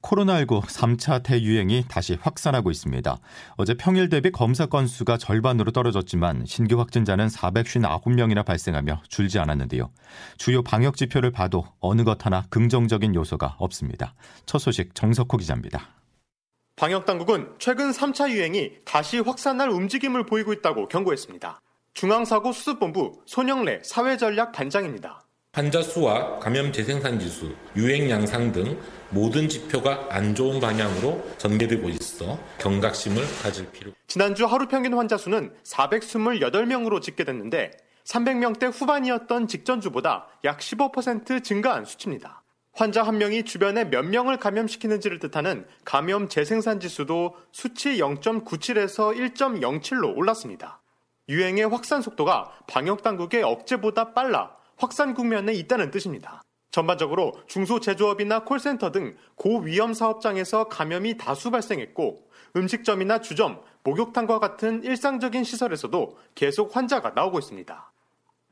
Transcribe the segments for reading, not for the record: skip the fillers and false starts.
코로나19 3차 대유행이 다시 확산하고 있습니다. 어제 평일 대비 검사 건수가 절반으로 떨어졌지만 신규 확진자는 459명이나 발생하며 줄지 않았는데요. 주요 방역 지표를 봐도 어느 것 하나 긍정적인 요소가 없습니다. 첫 소식 정석호 기자입니다. 방역당국은 최근 3차 유행이 다시 확산할 움직임을 보이고 있다고 경고했습니다. 중앙사고수습본부 손영래 사회전략 반장입니다. 환자 수와 감염 재생산 지수, 유행 양상 등 모든 지표가 안 좋은 방향으로 전개되고 있어 경각심을 가질 필요. 지난주 하루 평균 환자 수는 428명으로 집계됐는데 300명대 후반이었던 직전주보다 약 15% 증가한 수치입니다. 환자 한 명이 주변에 몇 명을 감염시키는지를 뜻하는 감염 재생산 지수도 수치 0.97에서 1.07로 올랐습니다. 유행의 확산 속도가 방역당국의 억제보다 빨라 확산 국면에 있다는 뜻입니다. 전반적으로 중소제조업이나 콜센터 등 고위험 사업장에서 감염이 다수 발생했고 음식점이나 주점, 목욕탕과 같은 일상적인 시설에서도 계속 환자가 나오고 있습니다.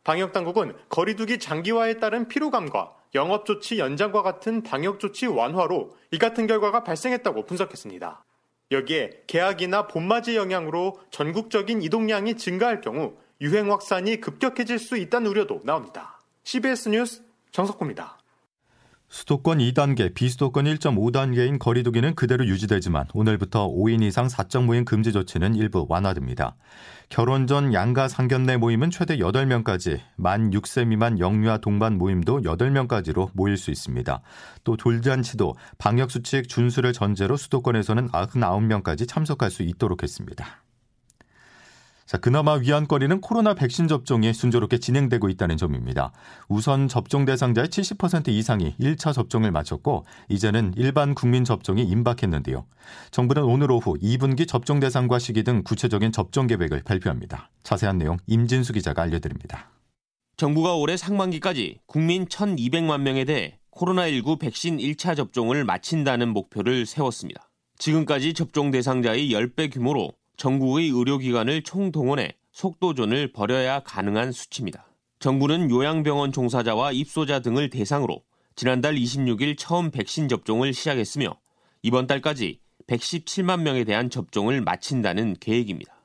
방역당국은 거리두기 장기화에 따른 피로감과 영업조치 연장과 같은 방역조치 완화로 이 같은 결과가 발생했다고 분석했습니다. 여기에 개학이나 봄맞이 영향으로 전국적인 이동량이 증가할 경우 유행 확산이 급격해질 수 있다는 우려도 나옵니다. CBS 뉴스 정석호입니다. 수도권 2단계, 비수도권 1.5단계인 거리두기는 그대로 유지되지만 오늘부터 5인 이상 사적 모임 금지 조치는 일부 완화됩니다. 결혼 전 양가 상견례 모임은 최대 8명까지, 만 6세 미만 영유아 동반 모임도 8명까지로 모일 수 있습니다. 또 돌잔치도 방역수칙 준수를 전제로 수도권에서는 99명까지 참석할 수 있도록 했습니다. 자, 그나마 위안거리는 코로나 백신 접종이 순조롭게 진행되고 있다는 점입니다. 우선 접종 대상자의 70% 이상이 1차 접종을 마쳤고 이제는 일반 국민 접종이 임박했는데요. 정부는 오늘 오후 2분기 접종 대상과 시기 등 구체적인 접종 계획을 발표합니다. 자세한 내용 임진수 기자가 알려드립니다. 정부가 올해 상반기까지 국민 1,200만 명에 대해 코로나19 백신 1차 접종을 마친다는 목표를 세웠습니다. 지금까지 접종 대상자의 10배 규모로 전국의 의료기관을 총동원해 속도전을 벌여야 가능한 수치입니다. 정부는 요양병원 종사자와 입소자 등을 대상으로 지난달 26일 처음 백신 접종을 시작했으며 이번 달까지 117만 명에 대한 접종을 마친다는 계획입니다.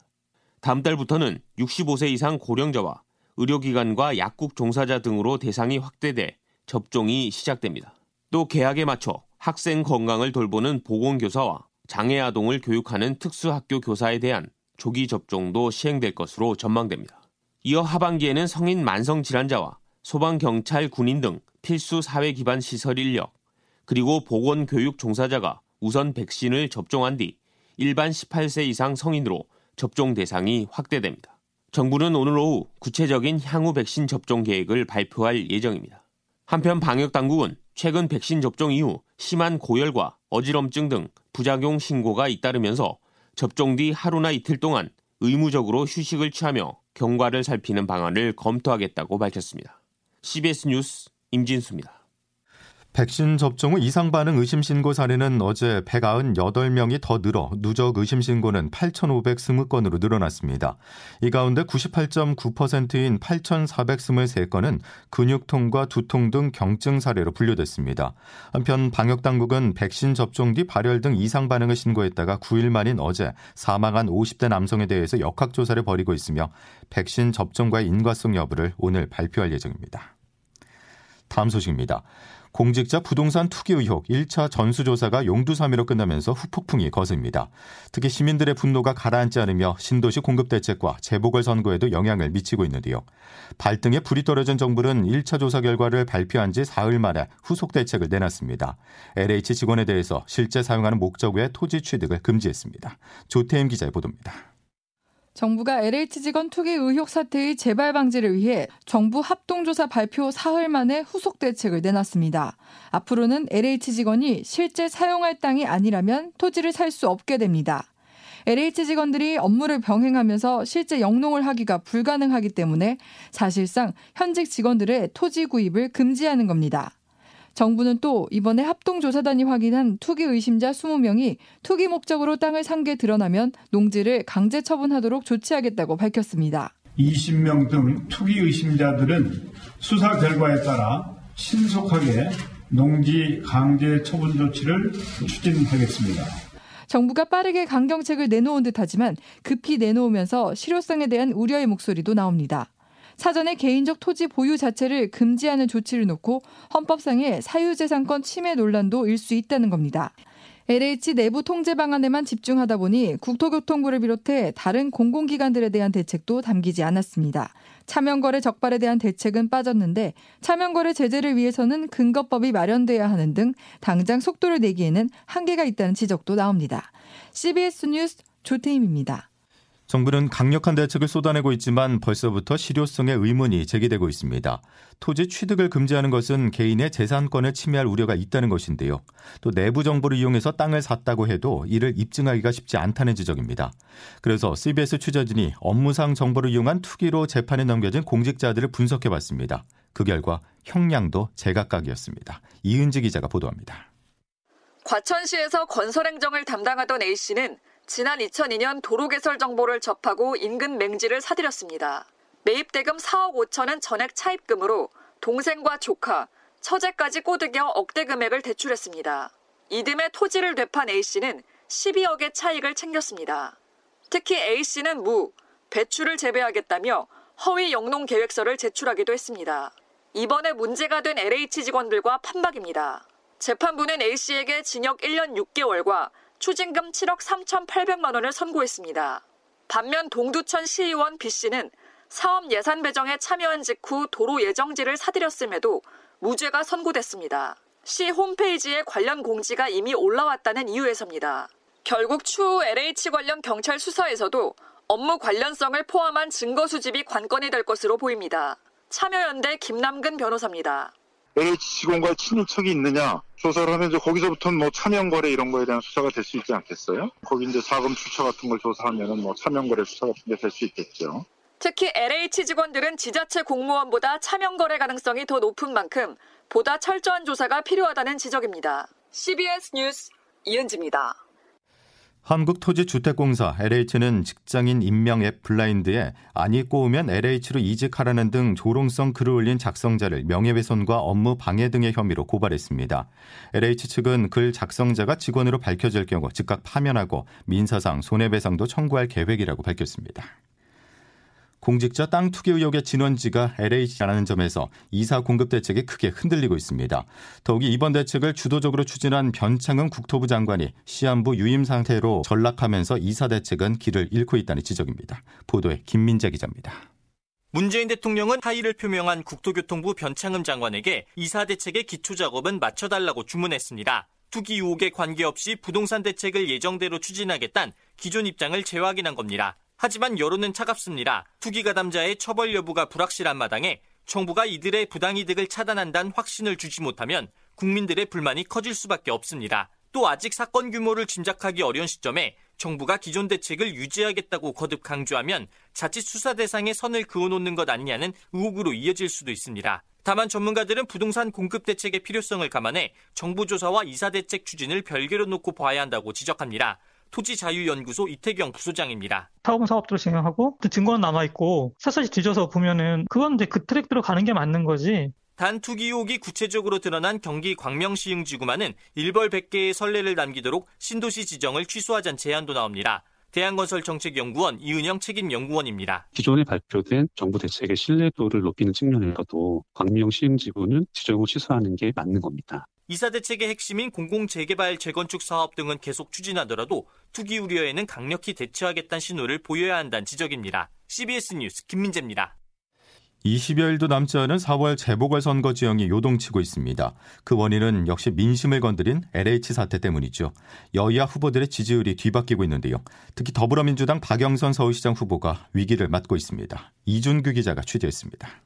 다음 달부터는 65세 이상 고령자와 의료기관과 약국 종사자 등으로 대상이 확대돼 접종이 시작됩니다. 또 개학에 맞춰 학생 건강을 돌보는 보건교사와 장애 아동을 교육하는 특수학교 교사에 대한 조기 접종도 시행될 것으로 전망됩니다. 이어 하반기에는 성인 만성질환자와 소방, 경찰, 군인 등 필수 사회기반 시설 인력, 그리고 보건교육 종사자가 우선 백신을 접종한 뒤 일반 18세 이상 성인으로 접종 대상이 확대됩니다. 정부는 오늘 오후 구체적인 향후 백신 접종 계획을 발표할 예정입니다. 한편 방역당국은 최근 백신 접종 이후 심한 고열과 어지럼증 등 부작용 신고가 잇따르면서 접종 뒤 하루나 이틀 동안 의무적으로 휴식을 취하며 경과를 살피는 방안을 검토하겠다고 밝혔습니다. CBS 뉴스 임진수입니다. 백신 접종 후 이상 반응 의심 신고 사례는 어제 198명이 더 늘어 누적 의심 신고는 8,520건으로 늘어났습니다. 이 가운데 98.9%인 8,423건은 근육통과 두통 등 경증 사례로 분류됐습니다. 한편 방역당국은 백신 접종 뒤 발열 등 이상 반응을 신고했다가 9일 만인 어제 사망한 50대 남성에 대해서 역학조사를 벌이고 있으며 백신 접종과의 인과성 여부를 오늘 발표할 예정입니다. 다음 소식입니다. 공직자 부동산 투기 의혹 1차 전수조사가 용두사미로 끝나면서 후폭풍이 거셉니다. 특히 시민들의 분노가 가라앉지 않으며 신도시 공급대책과 재보궐선거에도 영향을 미치고 있는데요. 발등에 불이 떨어진 정부는 1차 조사 결과를 발표한 지 사흘 만에 후속 대책을 내놨습니다. LH 직원에 대해서 실제 사용하는 목적 외 토지 취득을 금지했습니다. 조태흠 기자의 보도입니다. 정부가 LH 직원 투기 의혹 사태의 재발 방지를 위해 정부 합동조사 발표 사흘 만에 후속 대책을 내놨습니다. 앞으로는 LH 직원이 실제 사용할 땅이 아니라면 토지를 살 수 없게 됩니다. LH 직원들이 업무를 병행하면서 실제 영농을 하기가 불가능하기 때문에 사실상 현직 직원들의 토지 구입을 금지하는 겁니다. 정부는 또 이번에 합동조사단이 확인한 투기 의심자 20명이 투기 목적으로 땅을 산 게 드러나면 농지를 강제 처분하도록 조치하겠다고 밝혔습니다. 20명 등 투기 의심자들은 수사 결과에 따라 신속하게 농지 강제 처분 조치를 추진하겠습니다. 정부가 빠르게 강경책을 내놓은 듯하지만 급히 내놓으면서 실효성에 대한 우려의 목소리도 나옵니다. 사전에 개인적 토지 보유 자체를 금지하는 조치를 놓고 헌법상의 사유재산권 침해 논란도 일 수 있다는 겁니다. LH 내부 통제 방안에만 집중하다 보니 국토교통부를 비롯해 다른 공공기관들에 대한 대책도 담기지 않았습니다. 차명거래 적발에 대한 대책은 빠졌는데 차명거래 제재를 위해서는 근거법이 마련돼야 하는 등 당장 속도를 내기에는 한계가 있다는 지적도 나옵니다. CBS 뉴스 조태흠입니다. 정부는 강력한 대책을 쏟아내고 있지만 벌써부터 실효성의 의문이 제기되고 있습니다. 토지 취득을 금지하는 것은 개인의 재산권을 침해할 우려가 있다는 것인데요. 또 내부 정보를 이용해서 땅을 샀다고 해도 이를 입증하기가 쉽지 않다는 지적입니다. 그래서 CBS 취재진이 업무상 정보를 이용한 투기로 재판에 넘겨진 공직자들을 분석해봤습니다. 그 결과 형량도 제각각이었습니다. 이은지 기자가 보도합니다. 과천시에서 건설행정을 담당하던 A씨는 지난 2002년 도로개설 정보를 접하고 인근 맹지를 사들였습니다. 매입대금 4억 5천은 전액 차입금으로 동생과 조카, 처제까지 꼬드겨 억대 금액을 대출했습니다. 이듬해 토지를 되판 A씨는 12억의 차익을 챙겼습니다. 특히 A씨는 무, 배추를 재배하겠다며 허위 영농 계획서를 제출하기도 했습니다. 이번에 문제가 된 LH 직원들과 판박입니다. 재판부는 A씨에게 징역 1년 6개월과 추징금 7억 3,800만 원을 선고했습니다. 반면 동두천 시의원 B씨는 사업 예산 배정에 참여한 직후 도로 예정지를 사들였음에도 무죄가 선고됐습니다. 시 홈페이지에 관련 공지가 이미 올라왔다는 이유에서입니다. 결국 추후 LH 관련 경찰 수사에서도 업무 관련성을 포함한 증거 수집이 관건이 될 것으로 보입니다. 참여연대 김남근 변호사입니다. LH 직원과 친유척이 있느냐 조사를 하면 이제 거기서부터는 차명거래 이런 거에 대한 수사가 될 수 있지 않겠어요? 거기 이제 자금 출처 같은 걸 조사하면은 차명거래 수사 같은 게 될 수 있겠죠. 특히 LH 직원들은 지자체 공무원보다 차명거래 가능성이 더 높은 만큼 보다 철저한 조사가 필요하다는 지적입니다. CBS 뉴스 이은지입니다. 한국토지주택공사 LH는 직장인 임명 앱 블라인드에 안이 꼬우면 LH로 이직하라는 등 조롱성 글을 올린 작성자를 명예훼손과 업무 방해 등의 혐의로 고발했습니다. LH 측은 글 작성자가 직원으로 밝혀질 경우 즉각 파면하고 민사상 손해배상도 청구할 계획이라고 밝혔습니다. 공직자 땅 투기 의혹의 진원지가 LH라는 점에서 이사 공급 대책이 크게 흔들리고 있습니다. 더욱이 이번 대책을 주도적으로 추진한 변창흠 국토부 장관이 시한부 유임 상태로 전락하면서 이사 대책은 길을 잃고 있다는 지적입니다. 보도에 김민재 기자입니다. 문재인 대통령은 하의를 표명한 국토교통부 변창흠 장관에게 이사 대책의 기초 작업은 맞춰달라고 주문했습니다. 투기 의혹에 관계없이 부동산 대책을 예정대로 추진하겠다는 기존 입장을 재확인한 겁니다. 하지만 여론은 차갑습니다. 투기 가담자의 처벌 여부가 불확실한 마당에 정부가 이들의 부당이득을 차단한다는 확신을 주지 못하면 국민들의 불만이 커질 수밖에 없습니다. 또 아직 사건 규모를 짐작하기 어려운 시점에 정부가 기존 대책을 유지하겠다고 거듭 강조하면 자칫 수사 대상에 선을 그어놓는 것 아니냐는 의혹으로 이어질 수도 있습니다. 다만 전문가들은 부동산 공급 대책의 필요성을 감안해 정부 조사와 이사 대책 추진을 별개로 놓고 봐야 한다고 지적합니다. 토지자유연구소 이태경 부소장입니다. 타공 사업들을 진행하고 증거는 남아있고 샅샅이 뒤져서 보면은 그건 이제 그 트랙대로 가는 게 맞는 거지. 단 투기 의혹이 구체적으로 드러난 경기 광명시흥지구만은 일벌 100개의 선례를 남기도록 신도시 지정을 취소하자는 제안도 나옵니다. 대한건설정책연구원 이은영 책임연구원입니다. 기존에 발표된 정부 대책의 신뢰도를 높이는 측면에서도 광명시흥지구는 지정을 취소하는 게 맞는 겁니다. 이사 대책의 핵심인 공공재개발, 재건축 사업 등은 계속 추진하더라도 투기 우려에는 강력히 대처하겠다는 신호를 보여야 한다는 지적입니다. CBS 뉴스 김민재입니다. 20여일도 남지 않은 4월 재보궐선거 지형이 요동치고 있습니다. 그 원인은 역시 민심을 건드린 LH 사태 때문이죠. 여야 후보들의 지지율이 뒤바뀌고 있는데요. 특히 더불어민주당 박영선 서울시장 후보가 위기를 맞고 있습니다. 이준규 기자가 취재했습니다.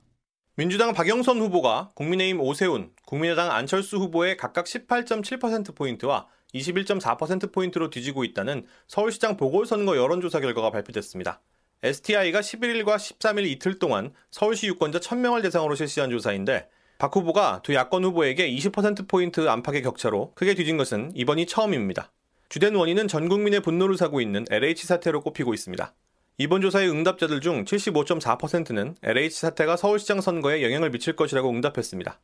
민주당 박영선 후보가 국민의힘 오세훈, 국민의당 안철수 후보의 각각 18.7%포인트와 21.4%포인트로 뒤지고 있다는 서울시장 보궐선거 여론조사 결과가 발표됐습니다. STI가 11일과 13일 이틀 동안 서울시 유권자 1,000명을 대상으로 실시한 조사인데 박 후보가 두 야권 후보에게 20%포인트 안팎의 격차로 크게 뒤진 것은 이번이 처음입니다. 주된 원인은 전 국민의 분노를 사고 있는 LH 사태로 꼽히고 있습니다. 이번 조사의 응답자들 중 75.4%는 LH 사태가 서울시장 선거에 영향을 미칠 것이라고 응답했습니다.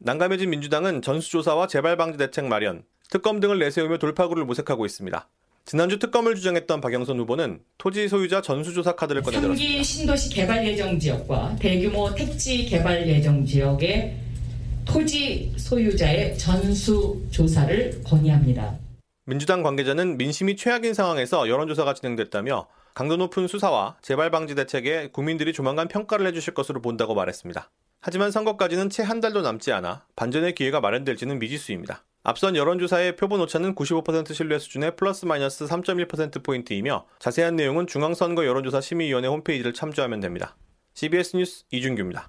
난감해진 민주당은 전수조사와 재발방지 대책 마련, 특검 등을 내세우며 돌파구를 모색하고 있습니다. 지난주 특검을 주장했던 박영선 후보는 토지 소유자 전수조사 카드를 꺼내들었습니다. 신규 신도시 개발 예정 지역과 대규모 택지 개발 예정 지역의 토지 소유자의 전수조사를 건의합니다. 민주당 관계자는 민심이 최악인 상황에서 여론조사가 진행됐다며 강도 높은 수사와 재발방지 대책에 국민들이 조만간 평가를 해주실 것으로 본다고 말했습니다. 하지만 선거까지는 채 한 달도 남지 않아 반전의 기회가 마련될지는 미지수입니다. 앞선 여론조사의 표본 오차는 95% 신뢰 수준의 플러스 마이너스 3.1%포인트이며 자세한 내용은 중앙선거 여론조사 심의위원회 홈페이지를 참조하면 됩니다. CBS 뉴스 이준규입니다.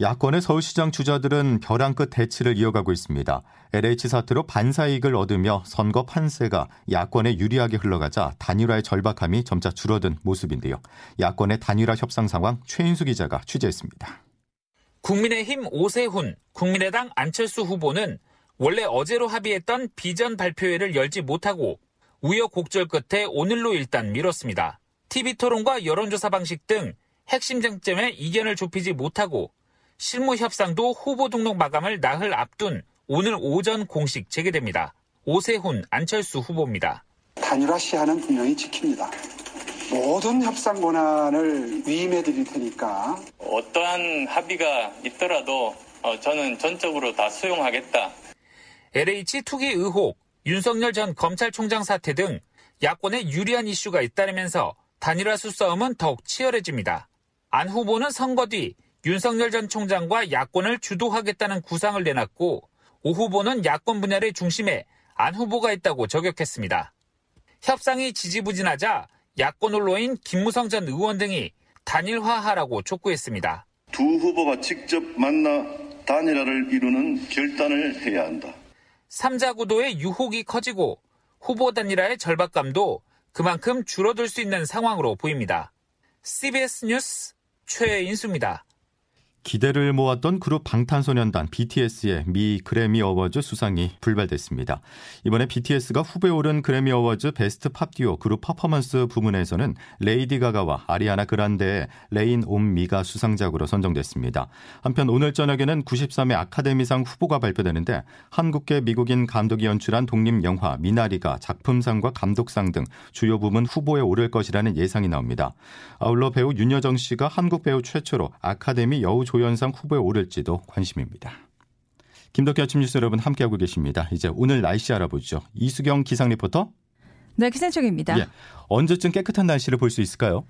야권의 서울시장 주자들은 벼랑 끝 대치를 이어가고 있습니다. LH 사태로 반사이익을 얻으며 선거 판세가 야권에 유리하게 흘러가자 단일화의 절박함이 점차 줄어든 모습인데요. 야권의 단일화 협상 상황 최인수 기자가 취재했습니다. 국민의힘 오세훈, 국민의당 안철수 후보는 원래 어제로 합의했던 비전 발표회를 열지 못하고 우여곡절 끝에 오늘로 일단 미뤘습니다. TV토론과 여론조사 방식 등 핵심 쟁점에 이견을 좁히지 못하고 실무 협상도 후보 등록 마감을 나흘 앞둔 오늘 오전 공식 재개됩니다. 오세훈, 안철수 후보입니다. 단일화 시한은 분명히 지킵니다. 모든 협상 권한을 위임해드릴 테니까. 어떠한 합의가 있더라도 저는 전적으로 다 수용하겠다. LH 투기 의혹, 윤석열 전 검찰총장 사태 등 야권에 유리한 이슈가 잇따르면서 단일화 수싸움은 더욱 치열해집니다. 안 후보는 선거 뒤 윤석열 전 총장과 야권을 주도하겠다는 구상을 내놨고 오 후보는 야권 분야의 중심에 안 후보가 있다고 저격했습니다. 협상이 지지부진하자 야권 원로인 김무성 전 의원 등이 단일화하라고 촉구했습니다. 두 후보가 직접 만나 단일화를 이루는 결단을 해야 한다. 3자 구도의 유혹이 커지고 후보 단일화의 절박감도 그만큼 줄어들 수 있는 상황으로 보입니다. CBS 뉴스 최인수입니다. 기대를 모았던 그룹 방탄소년단 BTS의 미 그래미 어워즈 수상이 불발됐습니다. 이번에 BTS가 후보에 오른 그래미 어워즈 베스트 팝듀오 그룹 퍼포먼스 부문에서는 레이디 가가와 아리아나 그란데의 레인 온 미가 수상작으로 선정됐습니다. 한편 오늘 저녁에는 93회 아카데미상 후보가 발표되는데 한국계 미국인 감독이 연출한 독립영화 미나리가 작품상과 감독상 등 주요 부문 후보에 오를 것이라는 예상이 나옵니다. 아울러 배우 윤여정 씨가 한국 배우 최초로 아카데미 여우 조연상 후보에 오를지도 관심입니다. 김덕기 아침 뉴스 여러분 함께하고 계십니다. 이제 오늘 날씨 알아보죠. 이수경 기상 리포터. 네, 기상청입니다. 예, 언제쯤 깨끗한 날씨를 볼 수 있을까요?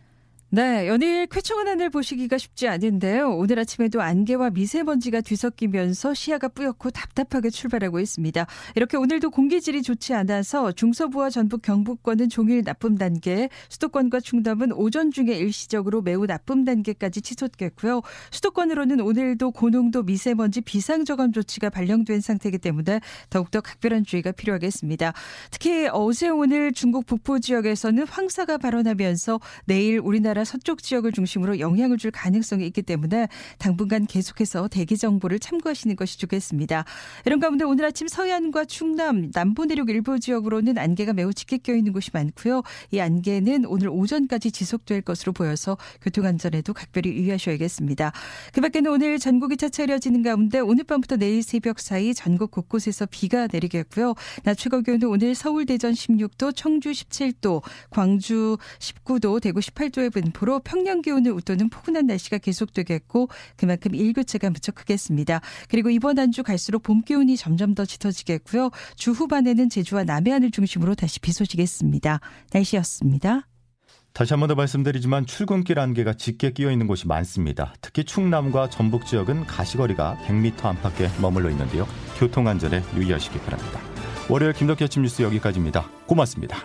네, 연일 쾌청한 하늘 보시기가 쉽지 않은데요. 오늘 아침에도 안개와 미세먼지가 뒤섞이면서 시야가 뿌옇고 답답하게 출발하고 있습니다. 이렇게 오늘도 공기질이 좋지 않아서 중서부와 전북 경북권은 종일 나쁨 단계, 수도권과 충남은 오전 중에 일시적으로 매우 나쁨 단계까지 치솟겠고요. 수도권으로는 오늘도 고농도 미세먼지 비상저감 조치가 발령된 상태이기 때문에 더욱더 각별한 주의가 필요하겠습니다. 특히 어제 오늘 중국 북부 지역에서는 황사가 발원하면서 내일 우리나라 서쪽 지역을 중심으로 영향을 줄 가능성이 있기 때문에 당분간 계속해서 대기 정보를 참고하시는 것이 좋겠습니다. 이런 가운데 오늘 아침 서해안과 충남, 남부 내륙 일부 지역으로는 안개가 매우 짙게 껴있는 곳이 많고요. 이 안개는 오늘 오전까지 지속될 것으로 보여서 교통안전에도 각별히 유의하셔야겠습니다. 그 밖에는 오늘 전국이 차차 흐려지는 가운데 오늘 밤부터 내일 새벽 사이 전국 곳곳에서 비가 내리겠고요. 낮 최고 기온은 오늘 서울, 대전 16도, 청주 17도, 광주 19도, 대구 18도의 분포로 평년 기온을 웃도는 포근한 날씨가 계속되겠고 그만큼 일교차가 무척 크겠습니다. 그리고 이번 한 주 갈수록 봄 기온이 점점 더 짙어지겠고요. 주 후반에는 제주와 남해안을 중심으로 다시 비 소식이 있습니다. 날씨였습니다. 다시 한 번 더 말씀드리지만 출근길 안개가 짙게 끼어있는 곳이 많습니다. 특히 충남과 전북 지역은 가시거리가 100m 안팎에 머물러 있는데요. 교통안전에 유의하시기 바랍니다. 월요일 김덕기 아침 뉴스 여기까지입니다. 고맙습니다.